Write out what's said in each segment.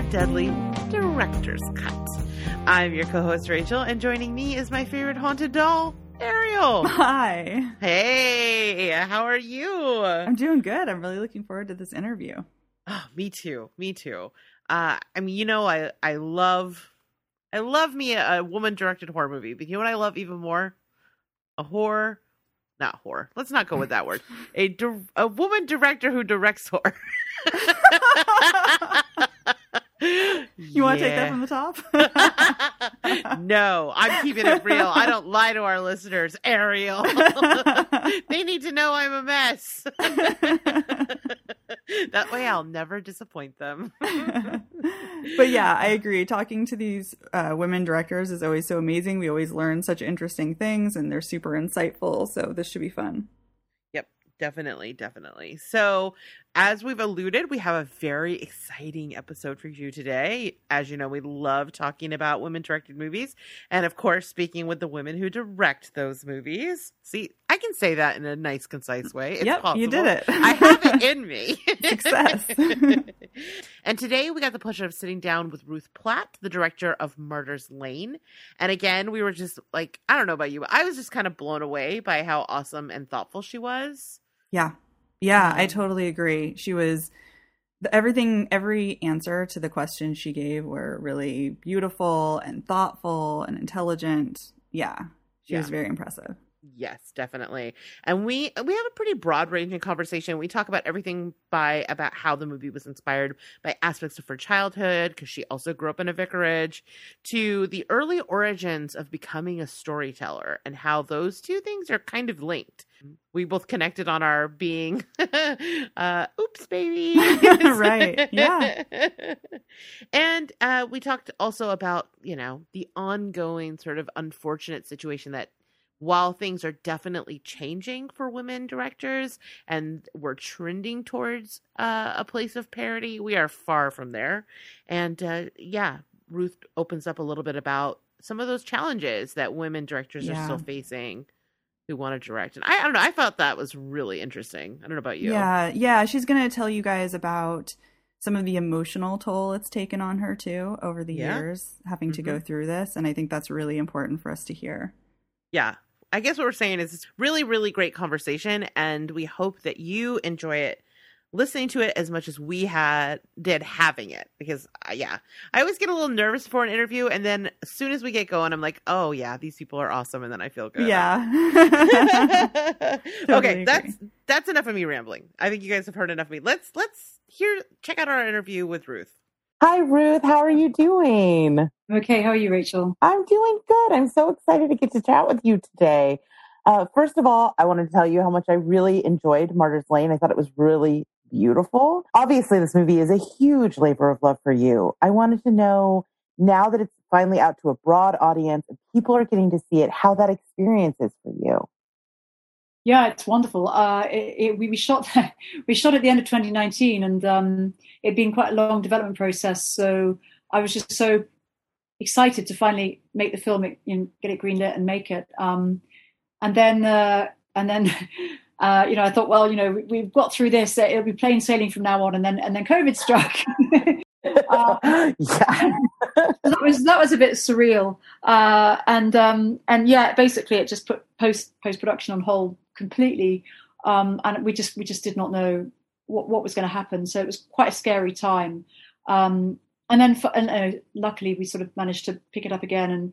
Robert Dudley Director's Cut. I'm your co-host, Rachel, and joining me is my favorite haunted doll, Ariel. Hi. Hey, how are you? I'm doing good. I'm really looking forward to this interview. Oh, me too. I mean, you know, I love me a woman-directed horror movie, but you know what I love even more? Let's not go with that word. A woman director who directs horror. You want to take that from the top? No, I'm keeping it real. I don't lie to our listeners, Ariel. They need to know I'm a mess. That way I'll never disappoint them. But yeah, I agree. Talking to these women directors is always so amazing. We always learn such interesting things and they're super insightful. So this should be fun. Yep, definitely. So as we've alluded, we have a very exciting episode for you today. As you know, we love talking about women-directed movies. And of course, speaking with the women who direct those movies. See, I can say that in a nice, concise way. It's yep, possible. You did it. I have it in me. Success. And today we got the pleasure of sitting down with Ruth Platt, the director of Martyrs Lane. And again, we were just like, I don't know about you, but I was just kind of blown away by how awesome and thoughtful she was. Yeah, I totally agree. She was every answer to the questions she gave were really beautiful and thoughtful and intelligent. Yeah, she was very impressive. Yes, definitely. And we have a pretty broad ranging conversation. We talk about everything about how the movie was inspired by aspects of her childhood, because she also grew up in a vicarage, to the early origins of becoming a storyteller and how those two things are kind of linked. We both connected on our being oops baby. Right. Yeah. And we talked also about, you know, the ongoing sort of unfortunate situation that while things are definitely changing for women directors and we're trending towards a place of parity, we are far from there. And Ruth opens up a little bit about some of those challenges that women directors are still facing who want to direct. And I don't know, I thought that was really interesting. I don't know about you. Yeah. She's going to tell you guys about some of the emotional toll it's taken on her too over the years, having to go through this. And I think that's really important for us to hear. Yeah. I guess what we're saying is it's really, really great conversation, and we hope that you enjoy it, listening to it as much as we did having it. Because, I always get a little nervous before an interview, and then as soon as we get going, I'm like, oh, yeah, these people are awesome, and then I feel good. Yeah. Totally okay, that's enough of me rambling. I think you guys have heard enough of me. Let's check out our interview with Ruth. Hi, Ruth. How are you doing? Okay. How are you, Rachel? I'm doing good. I'm so excited to get to chat with you today. First of all, I wanted to tell you how much I really enjoyed Martyrs Lane. I thought it was really beautiful. Obviously, this movie is a huge labor of love for you. I wanted to know, now that it's finally out to a broad audience and people are getting to see it, how that experience is for you. Yeah, it's wonderful. We shot at the end of 2019, and it'd been quite a long development process. So I was just so excited to finally make the film, you know, get it greenlit and make it. And then, you know, I thought, well, you know, we've got through this. It'll be plain sailing from now on. And then COVID struck. That was a bit surreal. Basically, it just put post-production on hold completely, and we just did not know what was going to happen. So it was quite a scary time. Luckily, we sort of managed to pick it up again, and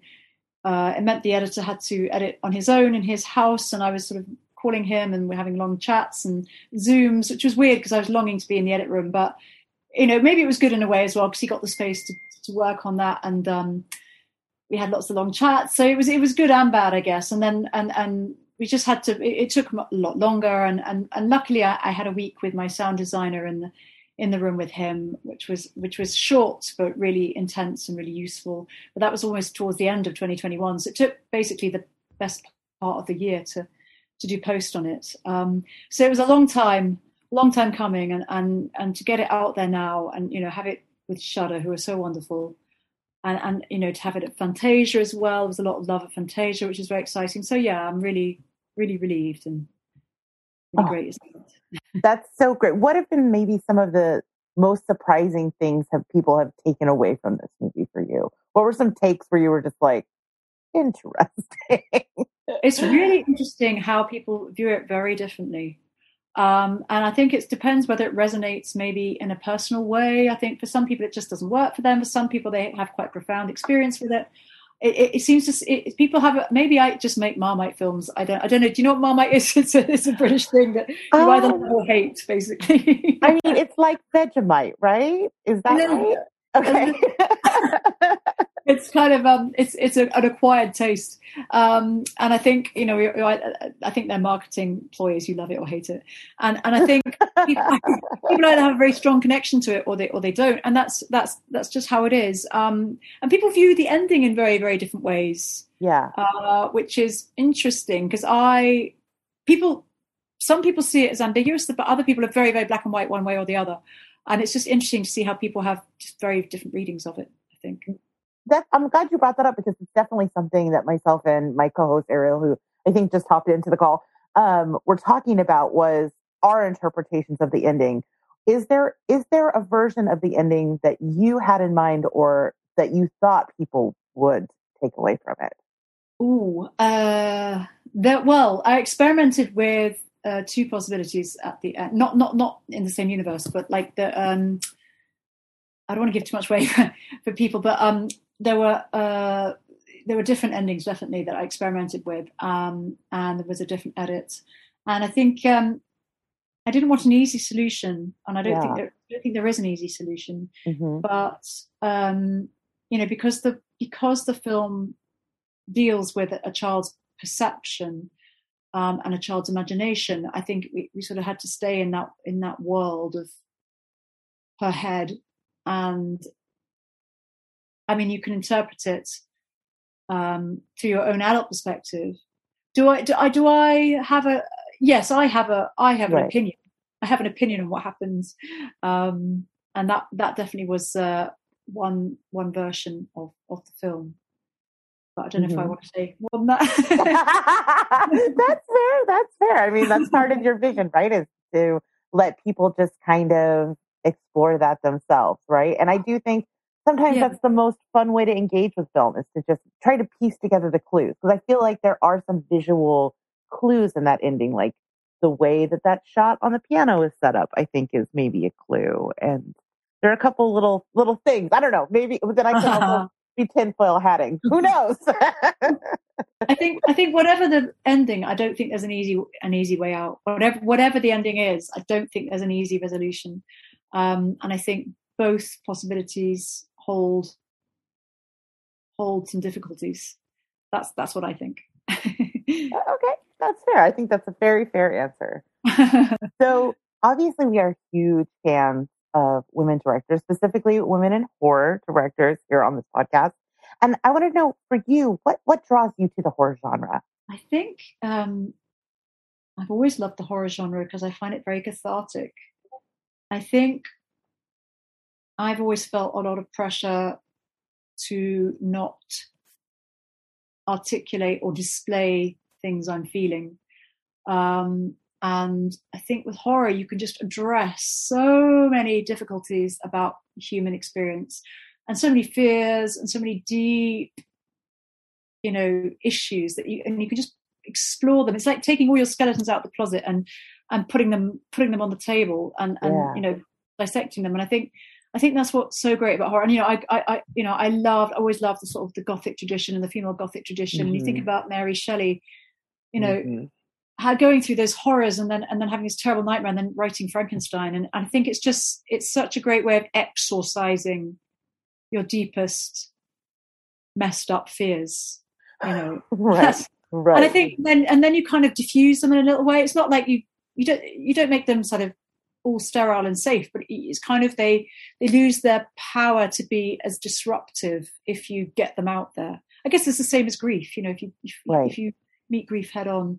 it meant the editor had to edit on his own in his house, and I was sort of calling him, and we're having long chats and Zooms, which was weird because I was longing to be in the edit room, but you know, maybe it was good in a way as well because he got the space to work on that, and we had lots of long chats. So it was good and bad, I guess. And then and we just had to. It took a lot longer, and luckily I had a week with my sound designer in the room with him, which was short but really intense and really useful. But that was almost towards the end of 2021, so it took basically the best part of the year to do post on it. So it was a long time coming, and to get it out there now, and you know, have it with Shudder, who are so wonderful, and you know, to have it at Fantasia as well. There was a lot of love at Fantasia, which is very exciting. So yeah, I'm really, really relieved and really great. That's so great. What have been maybe some of the most surprising things have people have taken away from this movie for you? What were some takes where you were just like, interesting? It's really interesting how people view it very differently. And I think it depends whether it resonates maybe in a personal way. I think for some people it just doesn't work for them. For some people they have quite profound experience with it. It seems to people have. Maybe I just make Marmite films. I don't know. Do you know what Marmite is? It's a British thing that you either love or hate, basically. I mean, it's like Vegemite, right? Is that right? Okay. It's kind of an acquired taste, and I think I think they're marketing employees who love it or hate it, and I think people either have a very strong connection to it or they don't, and that's just how it is. And people view the ending in very very different ways, which is interesting because some people see it as ambiguous, but other people are very very black and white one way or the other, and it's just interesting to see how people have just very different readings of it, I think. I'm glad you brought that up because it's definitely something that myself and my co-host Ariel, who I think just hopped into the call, were talking about was our interpretations of the ending. Is there a version of the ending that you had in mind or that you thought people would take away from it? Ooh, I experimented with two possibilities at the end, not in the same universe, but like I don't want to give too much away for people, but there were different endings definitely that I experimented with, and there was a different edit. And I think I didn't want an easy solution, and I don't think there is an easy solution. Mm-hmm. But because the film deals with a child's perception and a child's imagination, I think we sort of had to stay in that world of her head. And I mean, you can interpret it through your own adult perspective. I have an opinion. I have an opinion on what happens, and that definitely was one version of the film. But I don't know if I want to say more than that. That's fair. I mean, that's part of your vision, right? Is to let people just kind of explore that themselves, right? And I do think sometimes that's the most fun way to engage with film, is to just try to piece together the clues, because I feel like there are some visual clues in that ending, like the way that shot on the piano is set up, I think is maybe a clue, and there are a couple little things, I don't know, maybe that I can almost be tinfoil hatting, who knows. I think whatever the ending, I don't think there's an easy way out. Whatever the ending is, I don't think there's an easy resolution. And I think both possibilities hold some difficulties. That's what I think. Okay, that's fair. I think that's a very fair answer. So obviously we are huge fans of women directors, specifically women in horror directors here on this podcast. And I want to know, for you, what draws you to the horror genre? I think I've always loved the horror genre because I find it very cathartic. I think I've always felt a lot of pressure to not articulate or display things I'm feeling. And I think with horror, you can just address so many difficulties about human experience and so many fears and so many deep, issues that you can just explore them. It's like taking all your skeletons out of the closet and putting them on the table and dissecting them. And I think that's what's so great about horror. And I always loved the sort of the Gothic tradition and the female Gothic tradition. Mm-hmm. And you think about Mary Shelley, how going through those horrors and then having this terrible nightmare and then writing Frankenstein. And I think it's such a great way of exorcising your deepest messed up fears. Right. And I think then you kind of diffuse them in a little way. It's not like you don't make them sort of all sterile and safe, but it's kind of they lose their power to be as disruptive if you get them out there. I guess it's the same as grief. If you meet grief head on,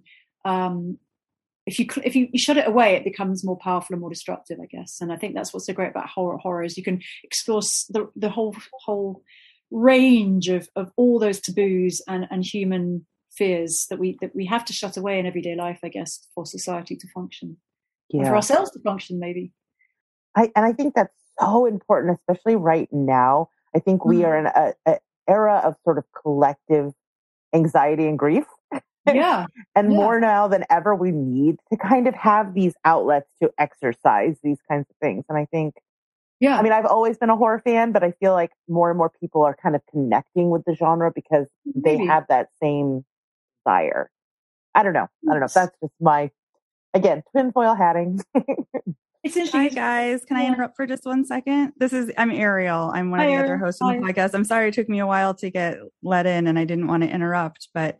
if you shut it away, it becomes more powerful and more destructive, I guess. And I think that's what's so great about horror is you can explore the whole range of all those taboos and human fears that we have to shut away in everyday life, I guess, for society to function, for ourselves to function, maybe. I think that's so important, especially right now. I think we are in an era of sort of collective anxiety and grief. Yeah. And more now than ever, we need to kind of have these outlets to exercise these kinds of things. And I think, I mean, I've always been a horror fan, but I feel like more and more people are kind of connecting with the genre because they have that same desire. I don't know. That's just my, again, tinfoil hatting. It's interesting. Hi, guys. Can I interrupt for just 1 second? I'm Ariel. I'm one of the other hosts on the podcast. I'm sorry it took me a while to get let in and I didn't want to interrupt, but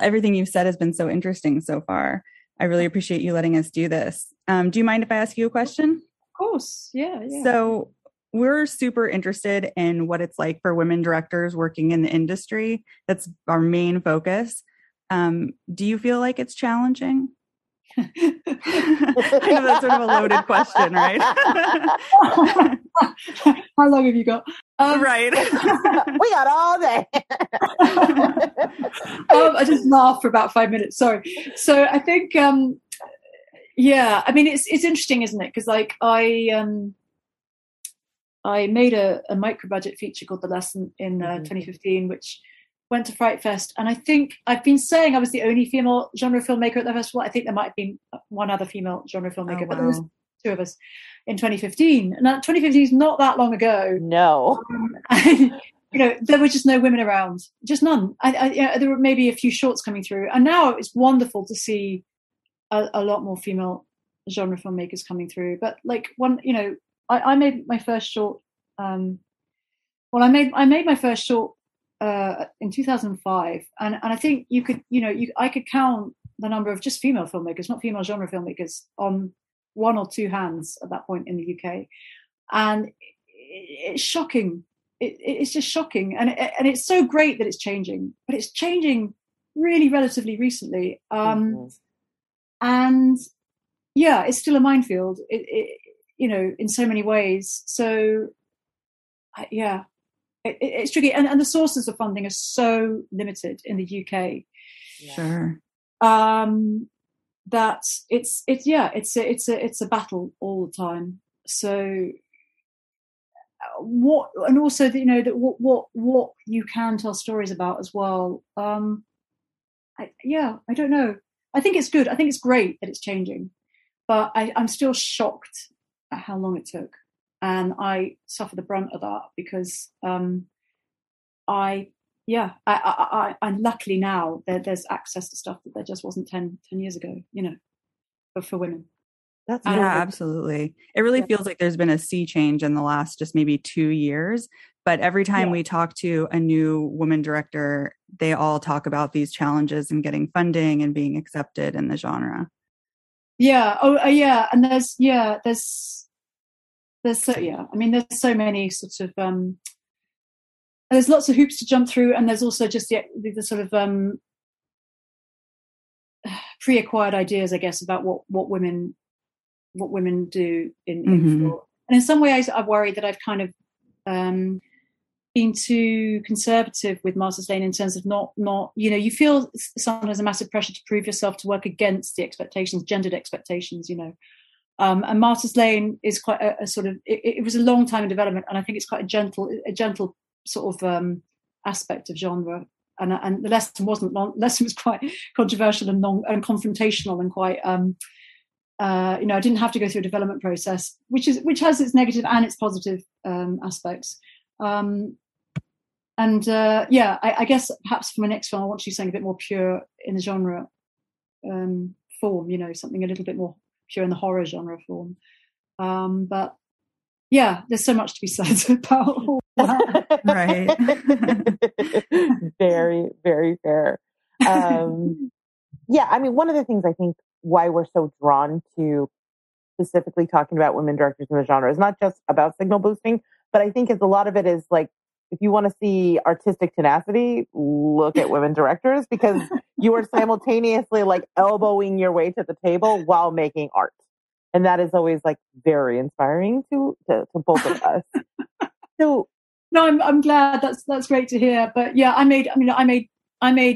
everything you've said has been so interesting so far. I really appreciate you letting us do this. Do you mind if I ask you a question? Of course. Yeah. So we're super interested in what it's like for women directors working in the industry. That's our main focus. Do you feel like it's challenging? I know that's sort of a loaded question, right? How long have you got? Right. We got all day. I just laughed for about 5 minutes. Sorry. So I think, I mean, it's interesting, isn't it? Because like I made a micro budget feature called The Lesson in 2015, which went to Fright Fest, and I think I've been saying I was the only female genre filmmaker at the festival. I think there might have been one other female genre filmmaker, but there was two of us in 2015. And 2015 is not that long ago. No, there were just no women around, just none. There were maybe a few shorts coming through, and now it's wonderful to see a lot more female genre filmmakers coming through. But like I made my first short. I made my first short in 2005, and I think you could I could count the number of just female filmmakers, not female genre filmmakers, on one or two hands at that point in the UK, and it's shocking. It's just shocking, and it's so great that it's changing, but it's changing really relatively recently. And yeah, it's still a minefield, in so many ways. So yeah. It's tricky, and the sources of funding are so limited in the UK. Yeah. Sure, that it's a battle all the time. So what, and also what you can tell stories about as well. I don't know. I think it's good. I think it's great that it's changing, but I'm still shocked at how long it took. And I suffer the brunt of that because I luckily now there's access to stuff that there just wasn't 10 years ago, for women. That's absolutely. It really feels like there's been a sea change in the last just maybe 2 years. But every time we talk to a new woman director, they all talk about these challenges in getting funding and being accepted in the genre. Yeah. Oh, yeah. And there's so many sort of there's lots of hoops to jump through, and there's also just the sort of pre-acquired ideas, I guess, about what women do in film. And in some ways, I've worried that I've kind of been too conservative with Martyrs Lane in terms of not you feel sometimes a massive pressure to prove yourself, to work against the expectations, gendered expectations, and Martyrs Lane is quite a sort of, it was a long time in development, and I think it's quite a gentle sort of aspect of genre. And The Lesson was quite controversial and confrontational and quite, I didn't have to go through a development process, which has its negative and its positive aspects. I guess perhaps for my next film, I want to do something a bit more pure in the genre form, something a little bit more pure in the horror genre form, but yeah, there's so much to be said about all that. Right. Very, very fair. I mean, one of the things I think why we're so drawn to specifically talking about women directors in the genre is not just about signal boosting, but I think it's a lot of it is like, if you want to see artistic tenacity, look at women directors, because you are simultaneously like elbowing your way to the table while making art. And that is always like very inspiring to both of us. So no, I'm glad that's great to hear. But yeah, I made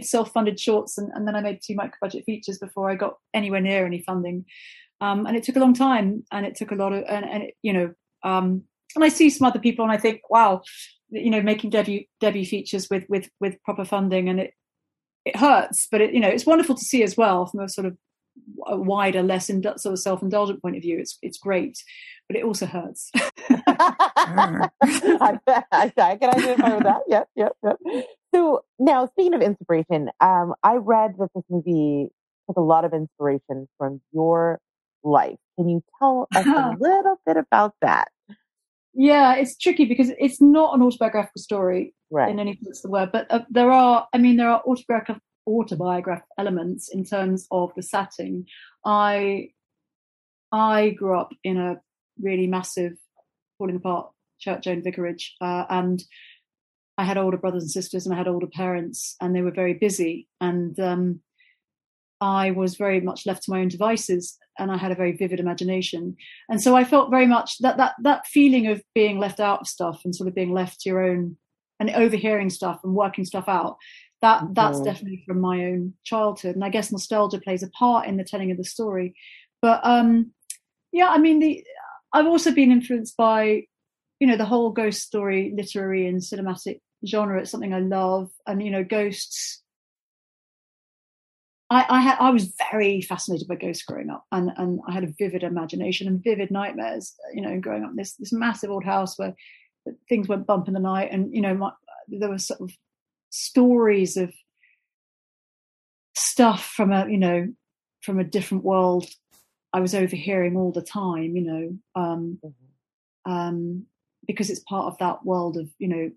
self-funded shorts and then I made 2 micro-budget features before I got anywhere near any funding. And it took a long time and it took a lot of, And I see some other people and I think, wow, you know, making debut features with proper funding, and it hurts, but it, you know, it's wonderful to see as well from a sort of a wider, less sort of self-indulgent point of view. It's great, but it also hurts. I can identify with that. Yeah. So now, speaking of inspiration, I read that this movie took a lot of inspiration from your life. Can you tell us a little bit about that? Yeah, it's tricky because it's not an autobiographical story in any sense of the word, but there are autobiographical elements in terms of the setting. I grew up in a really massive, falling apart church-owned vicarage, and I had older brothers and sisters, and I had older parents, and they were very busy, and I was very much left to my own devices, and I had a very vivid imagination. And so I felt very much that feeling of being left out of stuff and sort of being left to your own and overhearing stuff and working stuff out, that's definitely from my own childhood. And I guess nostalgia plays a part in the telling of the story. But I've also been influenced by, you know, the whole ghost story, literary and cinematic genre. It's something I love. And, you know, ghosts, I was very fascinated by ghosts growing up, and I had a vivid imagination and vivid nightmares, you know, growing up in this massive old house where things went bump in the night, and, you know, there were sort of stories of stuff from a different world I was overhearing all the time, you know, because it's part of that world of, you know,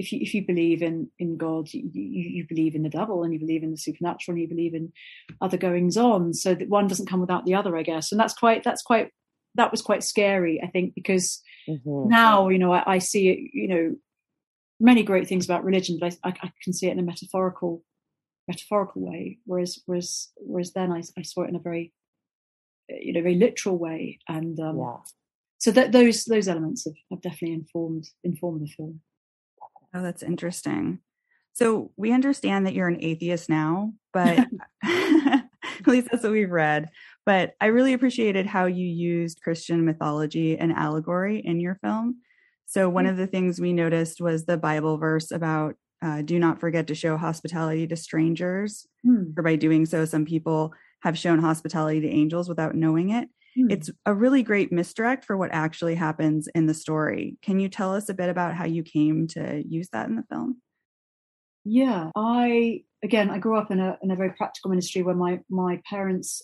if you believe in God, you believe in the devil, and you believe in the supernatural, and you believe in other goings on. So that one doesn't come without the other, I guess. And that was quite scary, I think, because now, you know, I see it, you know, many great things about religion, but I can see it in a metaphorical way. Whereas then I saw it in a very, you know, very literal way. And so that those elements have definitely informed the film. Oh, that's interesting. So we understand that you're an atheist now, but at least that's what we've read. But I really appreciated how you used Christian mythology and allegory in your film. So one of the things we noticed was the Bible verse about do not forget to show hospitality to strangers, for by doing so, some people have shown hospitality to angels without knowing it. It's a really great misdirect for what actually happens in the story. Can you tell us a bit about how you came to use that in the film? Yeah, I grew up in a very practical ministry where my parents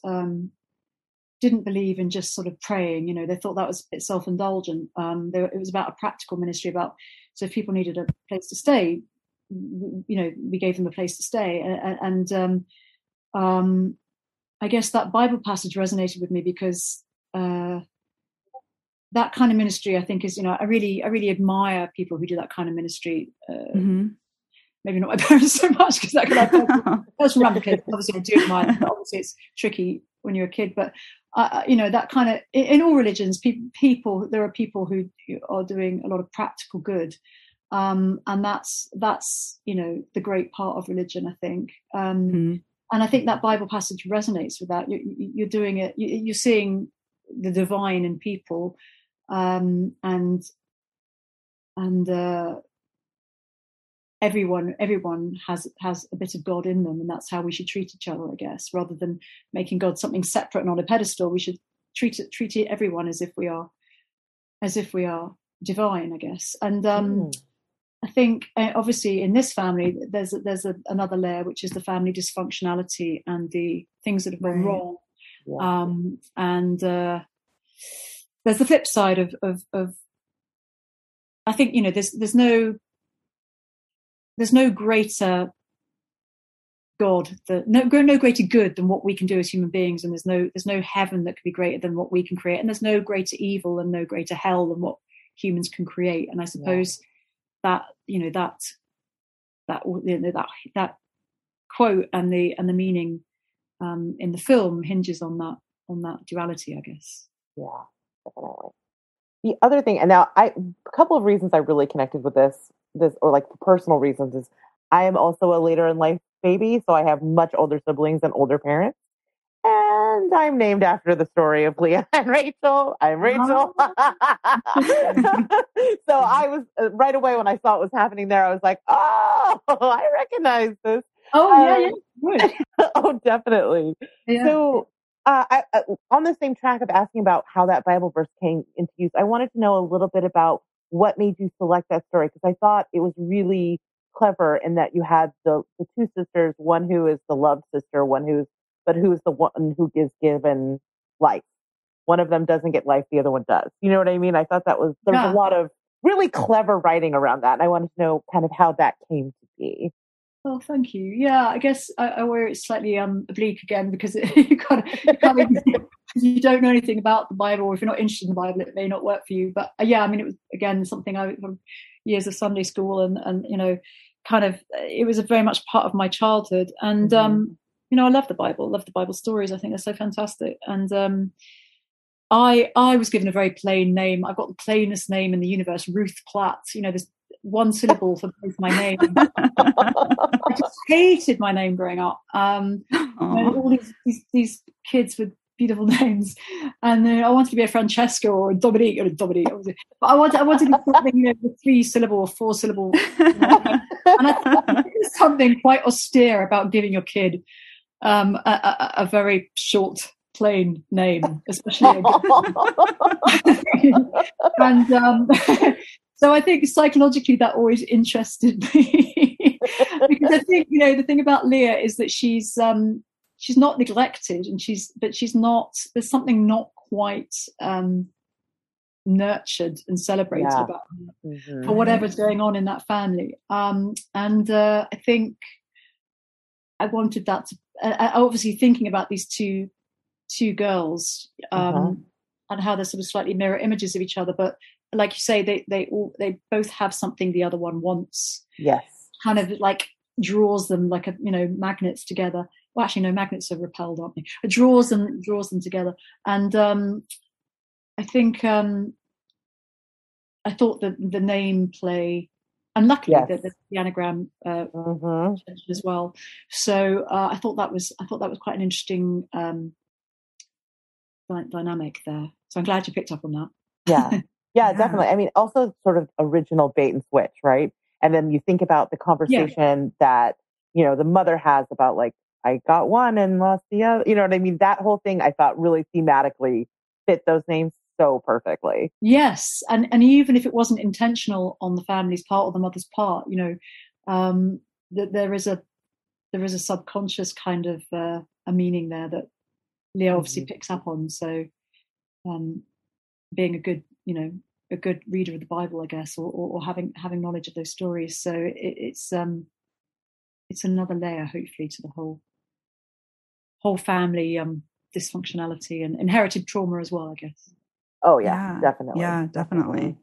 didn't believe in just sort of praying. You know, they thought that was a bit self-indulgent. It was about a practical ministry so if people needed a place to stay, you know, we gave them a place to stay. And I guess that Bible passage resonated with me because that kind of ministry, I think, is, you know, I really admire people who do that kind of ministry. Maybe not my parents so much, because that could have personal ramifications. Obviously, I do admire them, but obviously it's tricky when you're a kid. But you know, that kind of, in all religions, people there are people who are doing a lot of practical good, and that's you know, the great part of religion, I think. And I think that Bible passage resonates with that. You're doing it. You're seeing the divine in people, and everyone has a bit of God in them, and that's how we should treat each other, I guess. Rather than making God something separate and on a pedestal, we should treat everyone as if we are divine, I guess. And I think, obviously, in this family, there's another layer, which is the family dysfunctionality and the things that have gone wrong. Yeah. And there's the flip side of I think, you know, there's no greater God, no greater good than what we can do as human beings, and there's no heaven that could be greater than what we can create, and there's no greater evil and no greater hell than what humans can create. And I suppose. Yeah. That, you know, that quote and the meaning in the film hinges on that duality, I guess. Yeah, definitely. The other thing, and now a couple of reasons I really connected with this, or like personal reasons, is I am also a later in life baby, so I have much older siblings and older parents, And I'm named after the story of Leah and Rachel. I'm Rachel. So I was right away when I saw it was happening there, I was like, oh, I recognize this. Oh, yeah. Oh, definitely. Yeah. So I, on the same track of asking about how that Bible verse came into use, I wanted to know a little bit about what made you select that story, because I thought it was really clever in that you had the two sisters, one who is the loved sister, who is the one who is given life. One of them doesn't get life, the other one does. You know what I mean? I thought that was, there was a lot of really clever writing around that. And I wanted to know kind of how that came to be. Oh, thank you. Yeah, I guess I wear it slightly oblique again, because you don't know anything about the Bible. If you're not interested in the Bible, it may not work for you. But it was, again, something I, from years of Sunday school and kind of, it was very much part of my childhood. And, I love the Bible, stories. I think they're so fantastic. And I was given a very plain name. I've got the plainest name in the universe, Ruth Platt, this one syllable for both my name. I just hated my name growing up. All these kids with beautiful names, and I wanted to be a Francesca or a Dominique or a Dominique. But I wanted to be something with three syllable or four syllable. And I thought there's something quite austere about giving your kid a very short, plain name, especially. And so I think psychologically that always interested me, because I think the thing about Leah is that she's not neglected, and she's not. There's something not quite nurtured and celebrated about her, for whatever's going on in that family. And I think I wanted that to, obviously thinking about these two girls and how they're sort of slightly mirror images of each other, but like you say, they both have something the other one wants. Yes, kind of like draws them like a magnets together. Well, actually, no, magnets are repelled, aren't they? It draws them together. And I think I thought that the name play, and luckily the anagram as well. So I thought that was quite an interesting dynamic there. So I'm glad you picked up on that. Yeah. Yeah, definitely. I mean, also sort of original bait and switch, right? And then you think about the conversation that, the mother has about like, I got one and lost the other. You know what I mean? That whole thing I thought really thematically fit those names so perfectly. Yes. And even if it wasn't intentional on the family's part or the mother's part, that there is a subconscious kind of a meaning there that Leah obviously picks up on. So being a good reader of the Bible, I guess, or having knowledge of those stories. So it's another layer, hopefully, to the whole family dysfunctionality and inherited trauma as well, I guess. Oh yeah, definitely. Yeah, definitely.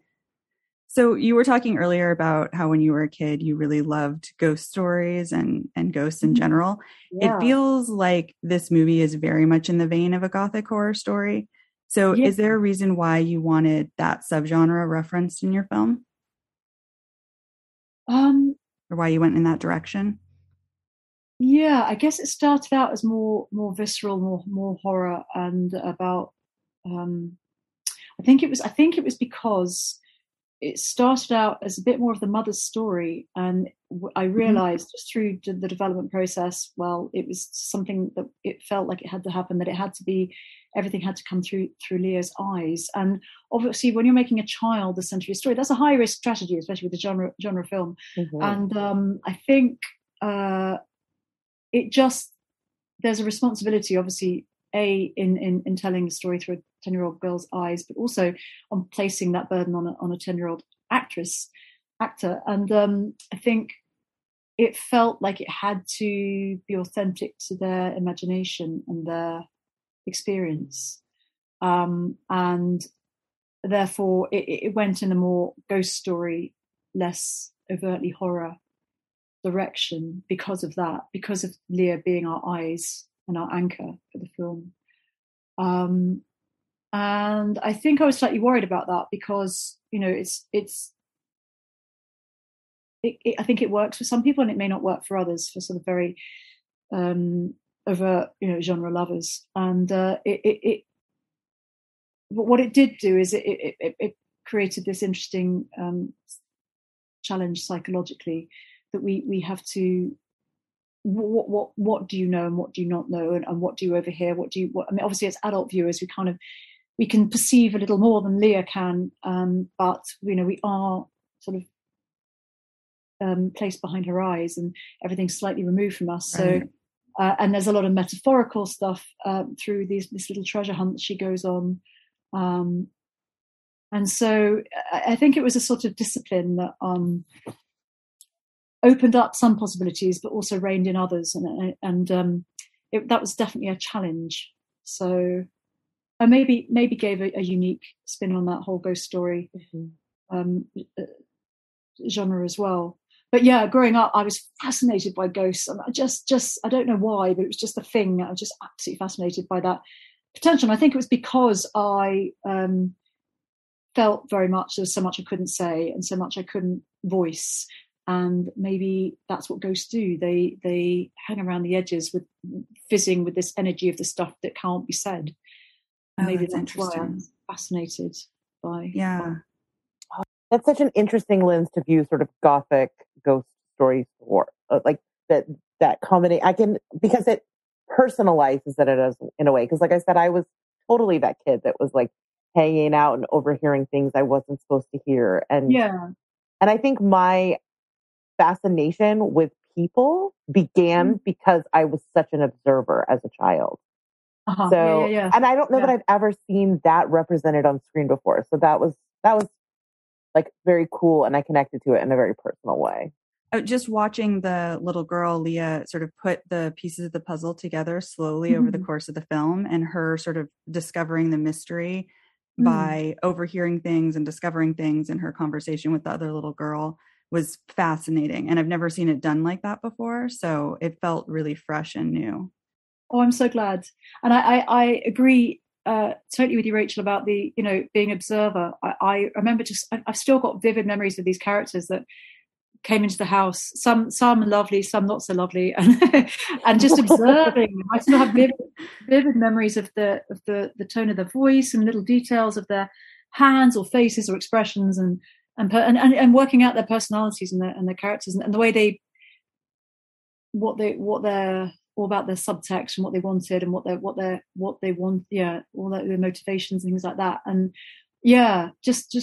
So you were talking earlier about how when you were a kid, you really loved ghost stories and ghosts in general. Yeah. It feels like this movie is very much in the vein of a gothic horror story. So is there a reason why you wanted that subgenre referenced in your film? Or why you went in that direction? Yeah, I guess it started out as more visceral, more horror, and about I think it was because it started out as a bit more of the mother's story, and I realized through the development process, well, it was something that it felt like it had to happen, that it had to be, everything had to come through Leah's eyes. And obviously when you're making a child the center of your story, that's a high risk strategy, especially with the genre film. And I think it just, there's a responsibility obviously in telling the story through a 10-year-old girl's eyes, but also on placing that burden on a 10-year-old actor. And I think it felt like it had to be authentic to their imagination and their experience, and therefore it went in a more ghost story, less overtly horror direction because of Leah being our eyes and our anchor for the film. And I think I was slightly worried about that because I think it works for some people and it may not work for others, for sort of very overt, genre lovers. And what it did do is it created this interesting challenge psychologically, that we have to, what do you know and what do you not know, and what do you overhear? I mean, obviously as adult viewers, we can perceive a little more than Leah can, but we are sort of placed behind her eyes, and everything's slightly removed from us. Right. So, and there's a lot of metaphorical stuff through this little treasure hunt that she goes on. And so I think it was a sort of discipline that opened up some possibilities, but also reined in others. That was definitely a challenge. So I maybe gave a unique spin on that whole ghost story genre as well. But yeah, growing up, I was fascinated by ghosts. And I just, I don't know why, but it was just a thing. I was just absolutely fascinated by that potential. And I think it was because I felt very much there was so much I couldn't say and so much I couldn't voice. And maybe that's what ghosts do. They hang around the edges, with fizzing with this energy of the stuff that can't be said. And maybe that's why I'm fascinated by. Yeah. By. That's such an interesting lens to view sort of gothic ghost stories, or like that combination. Because it personalizes it as, in a way. Because like I said, I was totally that kid that was like hanging out and overhearing things I wasn't supposed to hear. And yeah. And I think my fascination with people began because I was such an observer as a child. Uh-huh. So, and I don't know that I've ever seen that represented on screen before. So that was like very cool, and I connected to it in a very personal way. Just watching the little girl, Leah, sort of put the pieces of the puzzle together slowly over the course of the film, and her sort of discovering the mystery by overhearing things and discovering things in her conversation with the other little girl was fascinating, and I've never seen it done like that before. So it felt really fresh and new. Oh, I'm so glad. And I agree totally with you, Rachel, about the, being observer. I remember I've still got vivid memories of these characters that came into the house, some lovely, some not so lovely, and just observing. I still have vivid memories of the tone of their voice and little details of their hands or faces or expressions, and working out their personalities and their characters, and the way they're all about, their subtext and what they wanted and what they want, all their motivations and things like that. And just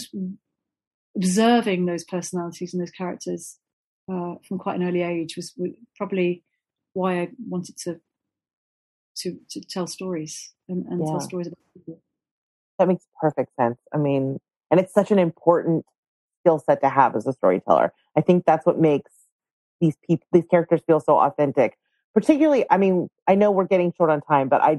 observing those personalities and those characters from quite an early age was probably why I wanted to tell stories and tell stories about people. That makes perfect sense. I mean, and it's such an important skill set to have as a storyteller. I think that's what makes these characters feel so authentic. Particularly, I mean, I know we're getting short on time, but I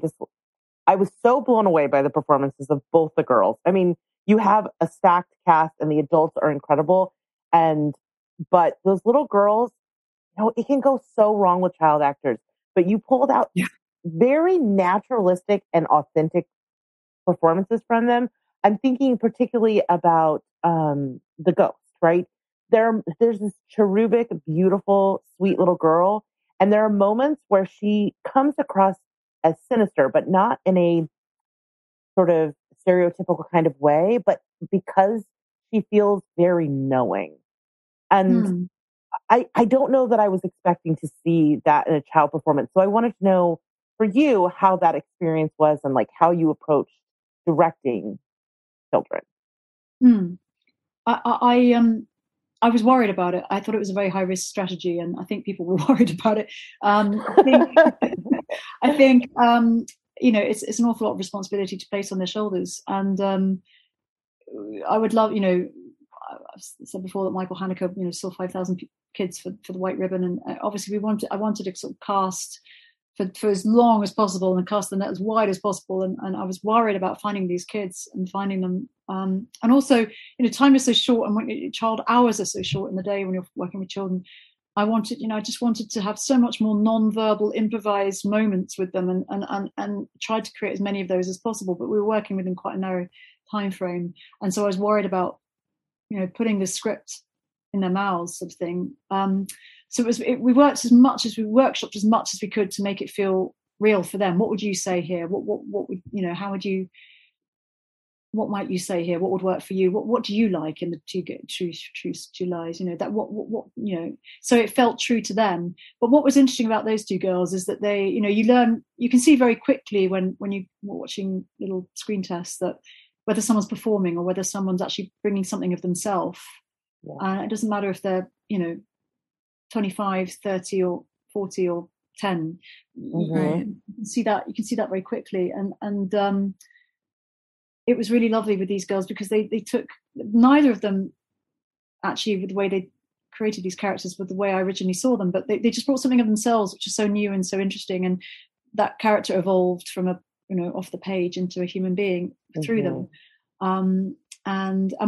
was so blown away by the performances of both the girls. I mean, you have a stacked cast and the adults are incredible, but those little girls, it can go so wrong with child actors, but you pulled out very naturalistic and authentic performances from them. I'm thinking particularly about the ghost, right? There's this cherubic, beautiful, sweet little girl, and there are moments where she comes across as sinister, but not in a sort of stereotypical kind of way, but because she feels very knowing. And I don't know that I was expecting to see that in a child performance. So I wanted to know, for you, how that experience was and like how you approached directing children. I was worried about it. I thought it was a very high risk strategy, and I think people were worried about it. I think it's an awful lot of responsibility to place on their shoulders, and I would love, I've said before that Michael Haneke, saw 5,000 kids for the White Ribbon, and obviously I wanted to sort of cast for as long as possible and cast the net as wide as possible. And I was worried about finding these kids and finding them. And also, time is so short, and when child hours are so short in the day when you're working with children, I just wanted to have so much more non-verbal improvised moments with them, and tried to create as many of those as possible. But we were working within quite a narrow time frame. And so I was worried about, putting the script in their mouths, sort of thing. So we workshopped as much as we could to make it feel real for them. What would you say here? What would, you know, how would you, what might you say here? What would work for you? What do you like in the two Julys? You know, that what, you know, so it felt true to them. But what was interesting about those two girls is that they, you know, you learn, you can see very quickly when you're watching little screen tests that whether someone's performing or whether someone's actually bringing something of themselves. Yeah. And it doesn't matter if they're, you know, 25, 30 or 40 or 10, mm-hmm. you can see that very quickly. And it was really lovely with these girls because they took, neither of them actually, with the way they created these characters, with the way I originally saw them, but they just brought something of themselves, which is so new and so interesting. And that character evolved from a, you know, off the page into a human being mm-hmm. through them. And we